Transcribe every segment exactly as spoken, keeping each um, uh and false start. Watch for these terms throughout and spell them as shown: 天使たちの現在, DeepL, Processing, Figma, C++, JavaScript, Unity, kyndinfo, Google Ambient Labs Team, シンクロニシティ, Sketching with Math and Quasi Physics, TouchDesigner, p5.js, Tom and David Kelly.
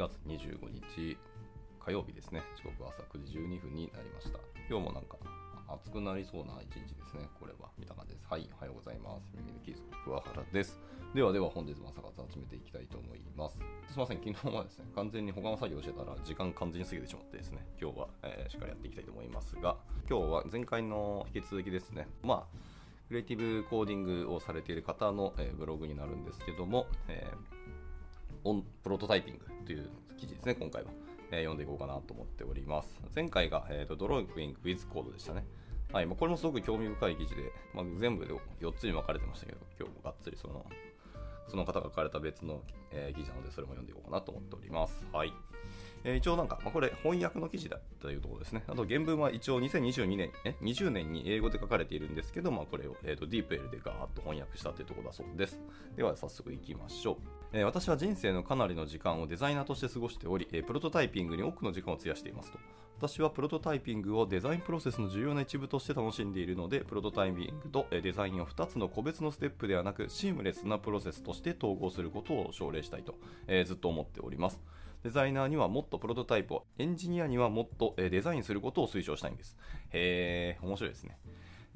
しがつにじゅうごにち火曜日ですね。時刻は朝くじじゅうにふんになりました。今日もなんか暑くなりそうな一日ですね。これは見た感じです。はい、おはようございます。耳抜き桑原です。ではでは本日も朝活集めていきたいと思います。すみません、昨日はですね、完全に他の作業してたら時間完全に過ぎてしまってですね、今日は、えー、しっかりやっていきたいと思いますが、今日は前回の引き続きですね、まあ、クリエイティブコーディングをされている方の、えー、ブログになるんですけども、えー、オンプロトタイピングという記事ですね、今回は。読んでいこうかなと思っております。前回が、えー、とドローイング with コードでしたね。はい、まあ、これもすごく興味深い記事で、まあ、全部でよっつに分かれてましたけど、今日もがっつりその、その方が書かれた別の、えー、記事なので、それも読んでいこうかなと思っております。はい。えー、一応なんか、まあ、これ翻訳の記事だというところですね。あと原文は一応にせんにじゅうにねん、えにじゅうねんに英語で書かれているんですけど、まあ、これを、えー、と DeepL でガーッと翻訳したというところだそうです。では早速いきましょう、えー。私は人生のかなりの時間をデザイナーとして過ごしており、えー、プロトタイピングに多くの時間を費やしていますと。私はプロトタイピングをデザインプロセスの重要な一部として楽しんでいるので、プロトタイピングとデザインをふたつの個別のステップではなく、シームレスなプロセスとして統合することを奨励したいと、えー、ずっと思っております。デザイナーにはもっとプロトタイプを、エンジニアにはもっとデザインすることを推奨したいんです。へー、面白いですね。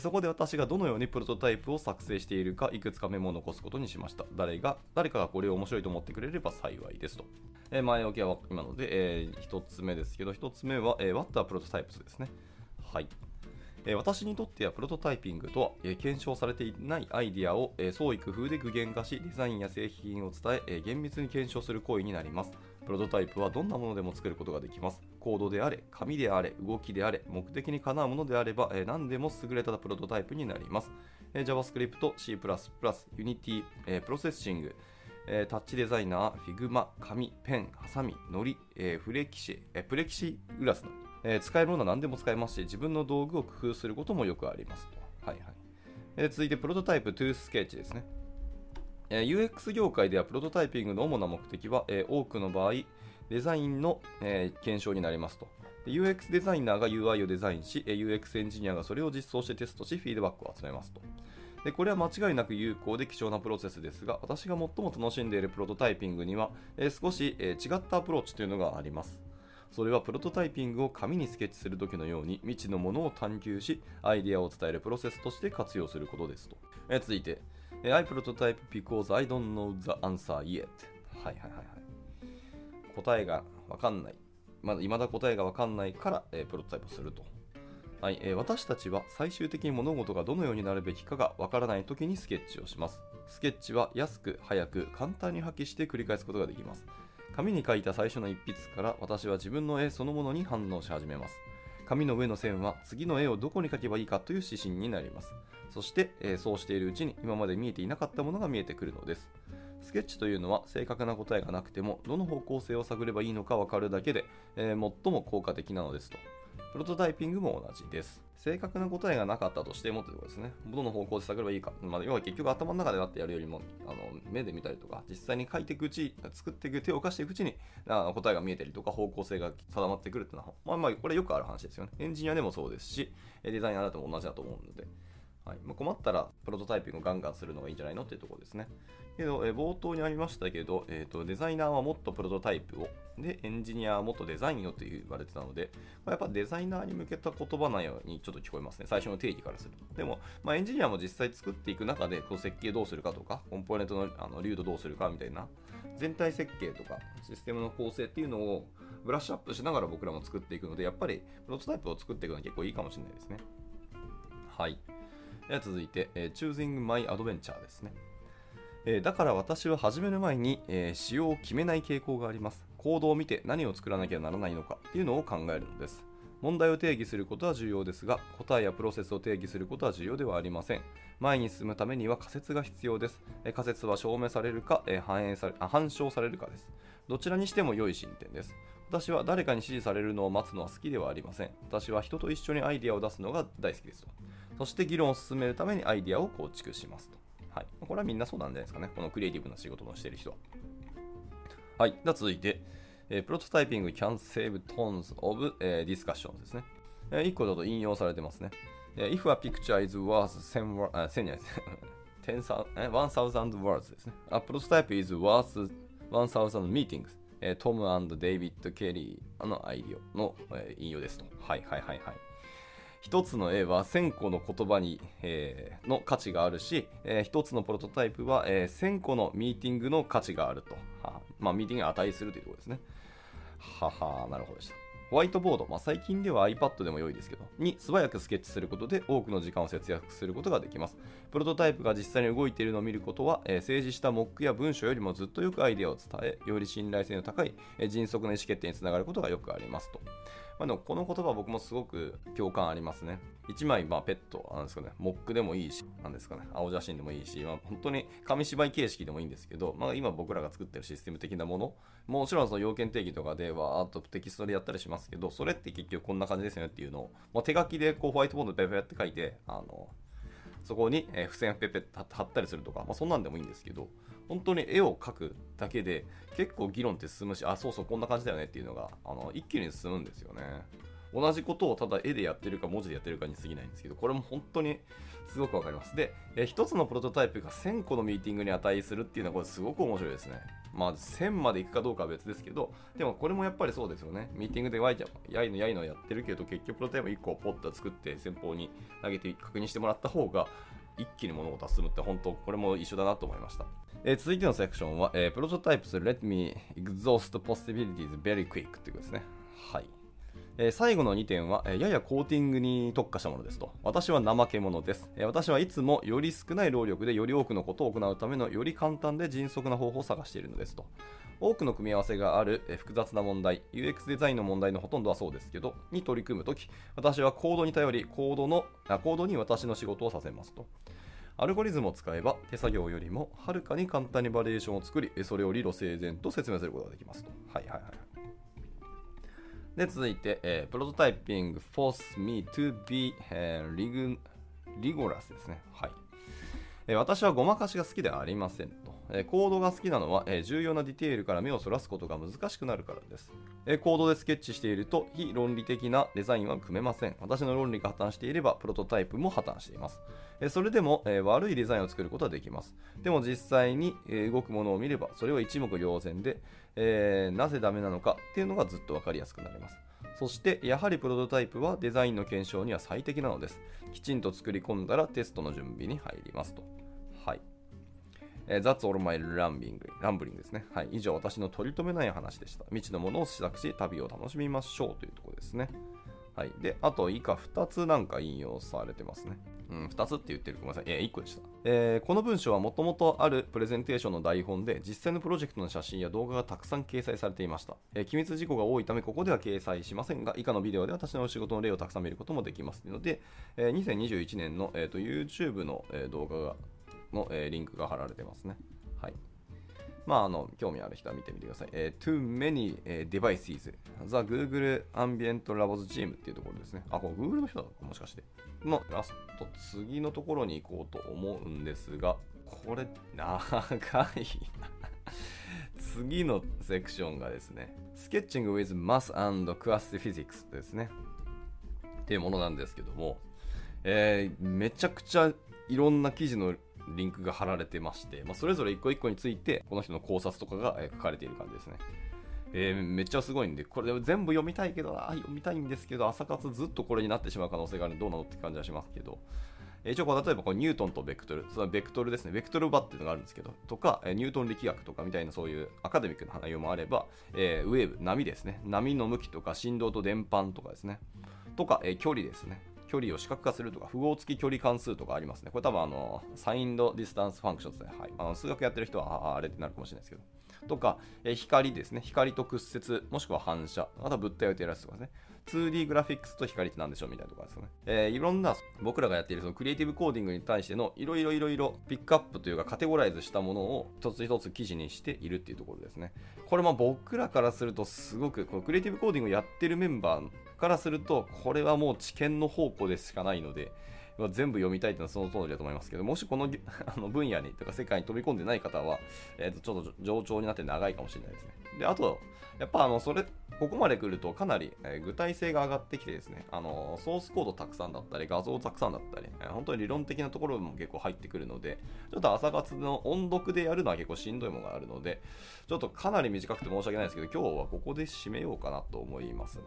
そこで私がどのようにプロトタイプを作成しているか、いくつかメモを残すことにしました。誰が、誰かがこれを面白いと思ってくれれば幸いですと。前置きは今ので、えー、ひとつめですけど、ひとつめは、えー、What are Prototypes ですね。はい。私にとってはプロトタイピングとは、検証されていないアイディアを創意工夫で具現化し、デザインや製品を伝え、厳密に検証する行為になります。プロトタイプはどんなものでも作ることができます。コードであれ、紙であれ、動きであれ、目的にかなうものであれば、何でも優れたプロトタイプになります。JavaScript、C++、Unity、プロセッシング、タッチデザイナー、Figma、紙、ペン、ハサミ、のり、フレキシ、プレキシグラスの。えー、使えるものは何でも使えますし、自分の道具を工夫することもよくありますと。はいはい。えー、続いて、プロトタイプ to スケッチですね。えー、ユーエックス 業界ではプロトタイピングの主な目的は、えー、多くの場合、デザインの、えー、検証になりますと。ユーエックス デザイナーが ユーアイ をデザインし、ユーエックス エンジニアがそれを実装してテストし、フィードバックを集めますと。でこれは間違いなく有効で貴重なプロセスですが、私が最も楽しんでいるプロトタイピングには、えー、少し、えー、違ったアプローチというのがあります。それはプロトタイピングを紙にスケッチするときのように未知のものを探求し、アイデアを伝えるプロセスとして活用することですと。え続いて、I prototype because I don't know the answer yet。はいはいはいはい。答えがわかんない。まだ未だ答えがわかんないから、えー、プロトタイプをすると。はい、えー、私たちは最終的に物事がどのようになるべきかがわからないときにスケッチをします。スケッチは安く、早く、簡単に破棄して繰り返すことができます。紙に書いた最初の一筆から私は自分の絵そのものに反応し始めます。紙の上の線は次の絵をどこに描けばいいかという指針になります。そして、えー、そうしているうちに今まで見えていなかったものが見えてくるのです。スケッチというのは正確な答えがなくてもどの方向性を探ればいいのか分かるだけで、えー、最も効果的なのですと。プロトタイピングも同じです。正確な答えがなかったとしてもということですね。どの方向で探ればいいか。まあ、要は結局頭の中でだってやるよりもあの目で見たりとか、実際に書いていくうち、作っていく、手を動かしていくうちにあ答えが見えたりとか、方向性が定まってくるっていうのは、まあまあ、これよくある話ですよね。エンジニアでもそうですし、デザイナーだとも同じだと思うので。はいまあ、困ったらプロトタイピングをガンガンするのがいいんじゃないのっていうところですね。けどえ冒頭にありましたけど、えーと、デザイナーはもっとプロトタイプを、でエンジニアはもっとデザインをと言われてたので、まあ、やっぱデザイナーに向けた言葉のようにちょっと聞こえますね。最初の定義からすると。でも、まあ、エンジニアも実際作っていく中でこう設計どうするかとか、コンポーネントのあの流度どうするかみたいな、全体設計とかシステムの構成っていうのをブラッシュアップしながら僕らも作っていくので、やっぱりプロトタイプを作っていくのは結構いいかもしれないですね。はい。続いて、Choosing My Adventure ですね。だから私は始める前に仕様を決めない傾向があります。コードを見て何を作らなきゃならないのかっていうのを考えるのです。問題を定義することは重要ですが、答えやプロセスを定義することは重要ではありません。前に進むためには仮説が必要です。仮説は証明されるか、反映され、反証されるかです。どちらにしても良い進展です。私は誰かに支持されるのを待つのは好きではありません。私は人と一緒にアイデアを出すのが大好きですと。そして議論を進めるためにアイデアを構築しますと。はい、これはみんなそうなんじゃないですかね。このクリエイティブな仕事をしている人は。はい、では続いて、えー、プロトタイピング can save tons of、えー、discussion ですね。えー、いっこだと引用されてますね。えー、If a picture is worth 1000 words, 1000 words ですね。A prototype is worth 1000 meetings. えー、Tom and David Kelly のアイディオの、えー、引用ですと。はいはいはいはい。一つの絵はせんこの言葉に、えー、の価値があるし、えー、一つのプロトタイプは、えー、せんこのミーティングの価値があると。はまあ、ミーティングに値するというところですね。ははなるほどでした。ホワイトボード、まあ、最近では iPad でも良いですけど、に素早くスケッチすることで多くの時間を節約することができます。プロトタイプが実際に動いているのを見ることは、えー、提示したモックや文章よりもずっとよくアイデアを伝え、より信頼性の高い、えー、迅速な意思決定につながることがよくありますと。まあ、でもこの言葉僕もすごく共感ありますね。いちまい、まあ、ペットなんですかね、モックでもいいし、なんですかね、青写真でもいいし、まあ、本当に紙芝居形式でもいいんですけど、まあ、今僕らが作ってるシステム的なもの、もちろんその要件定義とかでは、あとテキストでやったりしますけど、それって結局こんな感じですよねっていうのを、まあ、手書きでこうホワイトボードでペペペって書いて、あのそこに付箋をペペペって貼ったりするとか、まあ、そんなんでもいいんですけど、本当に絵を描くだけで結構議論って進むし、あ、そうそうこんな感じだよねっていうのがあの一気に進むんですよね。同じことをただ絵でやってるか文字でやってるかに過ぎないんですけど、これも本当にすごくわかります。で、一つのプロトタイプがせんこのミーティングに値するっていうのはこれすごく面白いですね。まあせんまでいくかどうかは別ですけど、でもこれもやっぱりそうですよね。ミーティングでワイちゃんやいのやいのやってるけど、結局プロトタイプいっこをポッと作って先方に投げて確認してもらった方が一気に物事が進むって本当これも一緒だなと思いました。えー、続いてのセクションは、えー、プロトタイプ Let me exhaust possibilities very quick ということですね。はい。えー、最後のにてんは、えー、ややコーティングに特化したものですと。私は怠け者です。えー、私はいつもより少ない労力でより多くのことを行うためのより簡単で迅速な方法を探しているのですと。多くの組み合わせがある、えー、複雑な問題、ユーエックス デザインの問題のほとんどはそうですけど、に取り組むとき、私はコードに頼り、コードの、あ、コードに私の仕事をさせますと。アルゴリズムを使えば手作業よりもはるかに簡単にバリエーションを作り、それを理路整然と説明することができますと。はいはいはい。で、続いて、えー、プロトタイピング force me to be、えー、リグ、リゴラスですね。はい、えー。私はごまかしが好きではありませんと。えー、コードが好きなのは、えー、重要なディテールから目をそらすことが難しくなるからです。えー、コードでスケッチしていると非論理的なデザインは組めません。私の論理が破綻していればプロトタイプも破綻しています。えー、それでも、えー、悪いデザインを作ることはできます。でも実際に、えー、動くものを見ればそれは一目瞭然で、えー、なぜダメなのかっていうのがずっと分かりやすくなります。そしてやはりプロトタイプはデザインの検証には最適なのです。きちんと作り込んだらテストの準備に入りますと。はい。That's all my rambling. rambling ですね。はい。以上、私の取り留めない話でした。未知のものを試作し、旅を楽しみましょうというところですね。はい。で、あと以下ふたつなんか引用されてますね。うん、ふたつって言ってる。ごめんなさい。えー、いっこでした。えー、この文章はもともとあるプレゼンテーションの台本で、実際のプロジェクトの写真や動画がたくさん掲載されていました。えー、機密事項が多いため、ここでは掲載しませんが、以下のビデオで私のお仕事の例をたくさん見ることもできますので、えー、にせんにじゅういちねんの、えー、と YouTube の、えー、動画が、の、えー、リンクが貼られてますね。はい。まあ、あの、興味ある人は見てみてください。えー、Too many、えー、devices, the Google Ambient Labs Team っていうところですね。あ、これ Google の人だもしかして。のラスト、次のところに行こうと思うんですが、これ、長いな。次のセクションがですね、Sketching with Math and Quasi Physics ですね。っていうものなんですけども、えー、めちゃくちゃいろんな記事のリンクが貼られてまして、まあ、それぞれ一個一個についてこの人の考察とかが書かれている感じですね。えー、めっちゃすごいんで、これ全部読みたいけどな、読みたいんですけど、朝活ずっとこれになってしまう可能性がある、どうなのって感じはしますけど、一応こう例えばこうニュートンとベクトル、それはベクトルですね、ベクトル場っていうのがあるんですけど、とかニュートン力学とかみたいなそういうアカデミックな内容もあれば、えー、ウェーブ、波ですね、波の向きとか振動と電波とかですね、とか、えー、距離ですね。距離を視覚化するとか、符号付き距離関数とかありますね。これ多分あの、サインドディスタンスファンクションですね。はい。あの数学やってる人は、あ、あれってなるかもしれないですけど。とか、え光ですね。光と屈折、もしくは反射。あとは物体を照らすとかですね。ツーディー グラフィックスと光って何でしょうみたいなところですよね。えー、いろんな、僕らがやっているそのクリエイティブコーディングに対しての、いろいろいろいろピックアップというか、カテゴライズしたものを一つ一つ記事にしているっていうところですね。これも僕らからすると、すごく、このクリエイティブコーディングをやってるメンバー、からするとこれはもう知見の方向でしかないので、は全部読みたいというのはその通りだと思いますけど、もしこのあの分野にとか世界に飛び込んでない方は、えー、とちょっと冗長になって長いかもしれないですね。で、あとやっぱあのそれここまで来るとかなり具体性が上がってきてですね、あのソースコードたくさんだったり画像たくさんだったり本当に理論的なところも結構入ってくるので、ちょっと朝活の音読でやるのは結構しんどいものがあるので、ちょっとかなり短くて申し訳ないですけど、今日はここで締めようかなと思いますね。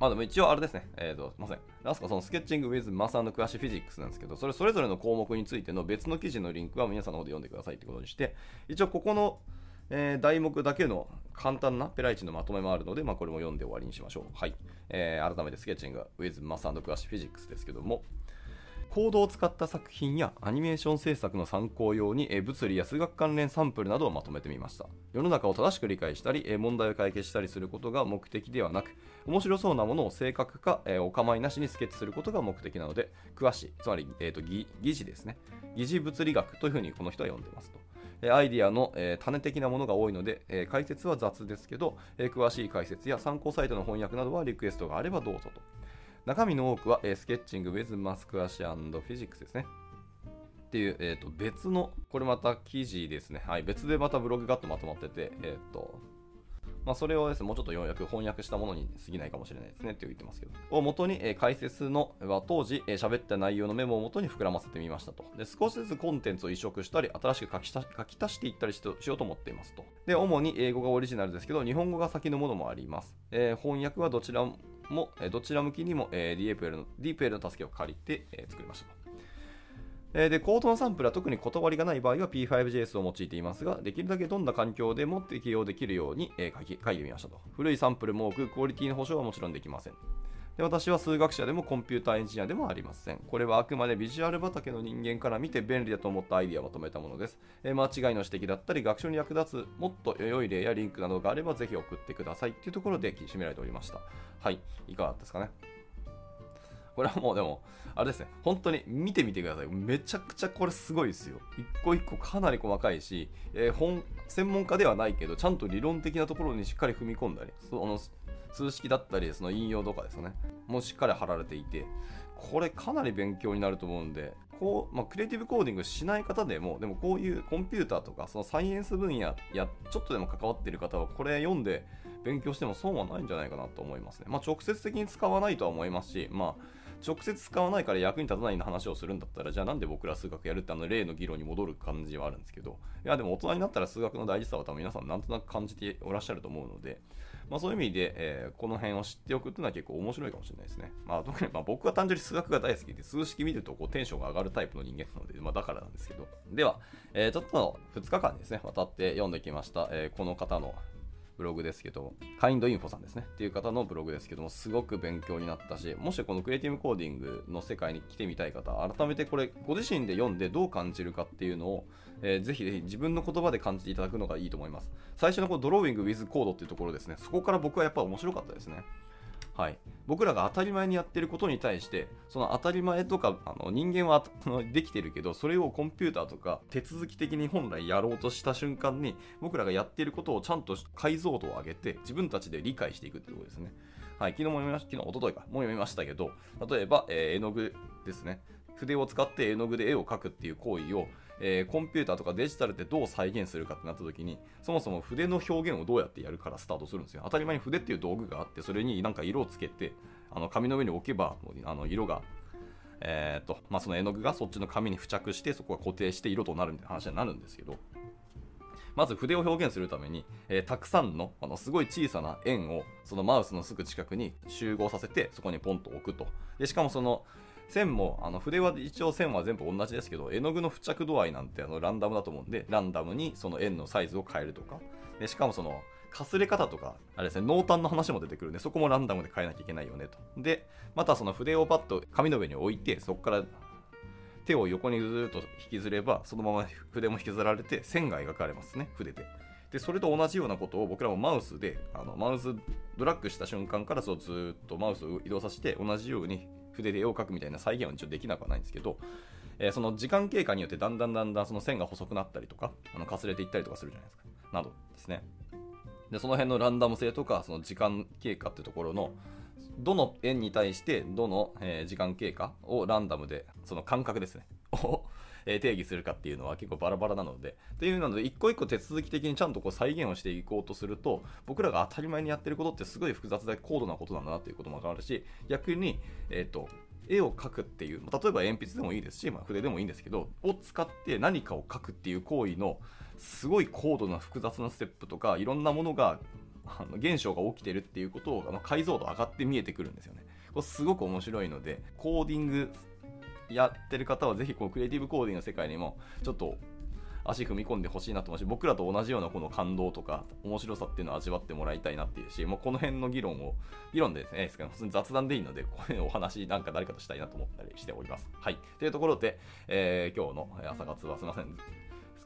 まあでも一応あれですね、えっと、すいません。ラスカそのスケッチング with Math and Quasi Physics なんですけど、それそれぞれの項目についての別の記事のリンクは皆さんの方で読んでくださいってことにして、一応ここのえー、題目だけの簡単なペライチのまとめもあるので、まあ、これも読んで終わりにしましょう。はい。えー、改めてスケッチング with Math and Quasi Physics ですけども、コードを使った作品やアニメーション制作の参考用に物理や数学関連サンプルなどをまとめてみました。世の中を正しく理解したり、問題を解決したりすることが目的ではなく、面白そうなものを正確かお構いなしにスケッチすることが目的なので、詳しい、つまり、えーと、疑似ですね。疑似物理学というふうにこの人は呼んでますと。アイディアの種的なものが多いので、解説は雑ですけど、詳しい解説や参考サイトの翻訳などはリクエストがあればどうぞと。中身の多くはスケッチング with Math Quasi and Physics ですね。っていう、えー、と別の、これまた記事ですね。はい、別でまたブログがっとまとまってて、えっ、ー、と、まあ、それをですね、もうちょっと要約、翻訳したものに過ぎないかもしれないですねって言ってますけど、を元に、えー、解説のは当時、えー、喋った内容のメモを元に膨らませてみましたと。で、少しずつコンテンツを移植したり、新しく書き足、書き足していったりしようと思っていますと。で、主に英語がオリジナルですけど、日本語が先のものもあります。えー、翻訳はどちらも、えー、どちら向きにも、えー、ディーエーピーエル の、ディーピーエル の助けを借りて、えー、作りましたと。で、コードのサンプルは特に断りがない場合は ピーファイブジェイエス を用いていますが、できるだけどんな環境でも適用できるように書き、書いてみましたと。古いサンプルも多く、クオリティの保証はもちろんできません。で、私は数学者でもコンピューターエンジニアでもありません。これはあくまでビジュアル畑の人間から見て便利だと思ったアイディアをまとめたものです。え間違いの指摘だったり、学習に役立つもっと良い例やリンクなどがあればぜひ送ってくださいっていうところで締められておりました。はい、いかがですかね。これはもうでも、あれですね、本当に見てみてください。めちゃくちゃこれすごいですよ。一個一個かなり細かいし、えー、本専門家ではないけど、ちゃんと理論的なところにしっかり踏み込んだり、その数式だったり、その引用とかですよね、もうしっかり貼られていて、これかなり勉強になると思うんで、こう、まあ、クリエイティブコーディングしない方でも、でもこういうコンピューターとか、そのサイエンス分野や、ちょっとでも関わっている方は、これ読んで勉強しても損はないんじゃないかなと思いますね。まあ、直接的に使わないとは思いますし、まあ、直接使わないから役に立たないの話をするんだったら、じゃあなんで僕ら数学やるってあの例の議論に戻る感じはあるんですけど、いやでも大人になったら数学の大事さは多分皆さんなんとなく感じておらっしゃると思うので、まあそういう意味で、えー、この辺を知っておくっていうのは結構面白いかもしれないですね。まあ特にまあ僕は単純に数学が大好きで、数式見るとこうテンションが上がるタイプの人間なので、まあだからなんですけど。では、えー、ちょっとふつかかんですね、渡って読んできました、えー、この方のブログですけど、カインドインフォさんですねっていう方のブログですけども、すごく勉強になったし、もしこのクリエイティブコーディングの世界に来てみたい方、改めてこれご自身で読んでどう感じるかっていうのを、えー、ぜひぜひ自分の言葉で感じていただくのがいいと思います。最初のこのドローイング with コードっていうところですね、そこから僕はやっぱ面白かったですね。はい、僕らが当たり前にやってることに対して、その当たり前とか、あの人間はできてるけど、それをコンピューターとか手続き的に本来やろうとした瞬間に、僕らがやっていることをちゃんと解像度を上げて自分たちで理解していくってことですね。はい、昨日も読みました、昨日、一昨日かも読みましたけど、例えば、えー、絵の具ですね、筆を使って絵の具で絵を描くっていう行為を、えー、コンピューターとかデジタルでどう再現するかってなった時に、そもそも筆の表現をどうやってやるからスタートするんですよ。当たり前に筆っていう道具があって、それになんか色をつけて、あの紙の上に置けば、あの色が、えーとまあ、その絵の具がそっちの紙に付着して、そこが固定して色となるみたいな話になるんですけど、まず筆を表現するために、えー、たくさんの、あのすごい小さな円をそのマウスのすぐ近くに集合させて、そこにポンと置くと。でしかもその線も、あの筆は一応線は全部同じですけど、絵の具の付着度合いなんてあのランダムだと思うんで、ランダムにその円のサイズを変えるとか、でしかもそのかすれ方とか、あれですね、濃淡の話も出てくるんで、そこもランダムで変えなきゃいけないよねと。で、またその筆をパッと紙の上に置いて、そこから手を横にずっと引きずれば、そのまま筆も引きずられて線が描かれますね、筆で。で、それと同じようなことを僕らもマウスで、あのマウスドラッグした瞬間からそうずっとマウスを移動させて、同じように筆で絵を描くみたいな再現は一応できなくはないんですけど、えー、その時間経過によってだんだんだんだんその線が細くなったりとか、あのかすれていったりとかするじゃないですか、などですね。で、その辺のランダム性とか、その時間経過ってところのどの円に対してどの時間経過をランダムで、その間隔ですねを定義するかっていうのは結構バラバラなので、っていうので一個一個手続き的にちゃんとこう再現をしていこうとすると、僕らが当たり前にやってることってすごい複雑で高度なことなんだなということも分かるし、逆にえっと絵を描くっていう、例えば鉛筆でもいいですし、まあ、筆でもいいんですけど、を使って何かを描くっていう行為のすごい高度な複雑なステップとか、いろんなものがあの現象が起きてるっていうことを、あの解像度上がって見えてくるんですよね。これすごく面白いので、コーディングやってる方はぜひこうクリエイティブコーディングの世界にもちょっと足踏み込んでほしいなと思うし、僕らと同じようなこの感動とか面白さっていうのを味わってもらいたいなっていうし、もうこの辺の議論を議論でですね、普通に雑談でいいので、こういうお話なんか誰かとしたいなと思ったりしております。はい。というところで、えー、今日の朝活はすいません、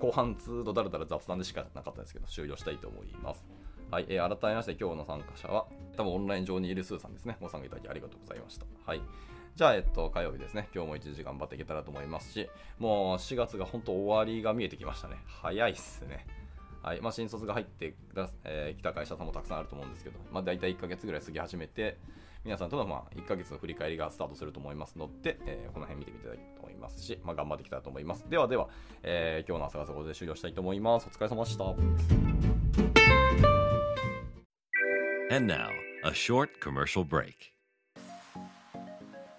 後半ずっとだらだら雑談でしかなかったんですけど、終了したいと思います。はい、えー、改めまして今日の参加者は多分オンライン上にいるスーさんですね。ご参加いただきありがとうございました。はい。じゃあ、えっと、火曜日ですね。今日もいちじ頑張っていけたらと思いますし、もうしがつが本当終わりが見えてきましたね。早いっすね。はい。まあ、新卒が入ってきた会社さんもたくさんあると思うんですけど、まあ、大体いっかげつぐらい過ぎ始めて、皆さんとのまあいっかげつの振り返りがスタートすると思いますので、えー、この辺見てみていただきたいと思いますし、まあ、頑張っていきたいと思います。ではでは、えー、今日の朝活はこれで終了したいと思います。お疲れ様でした。And now, a short commercial break.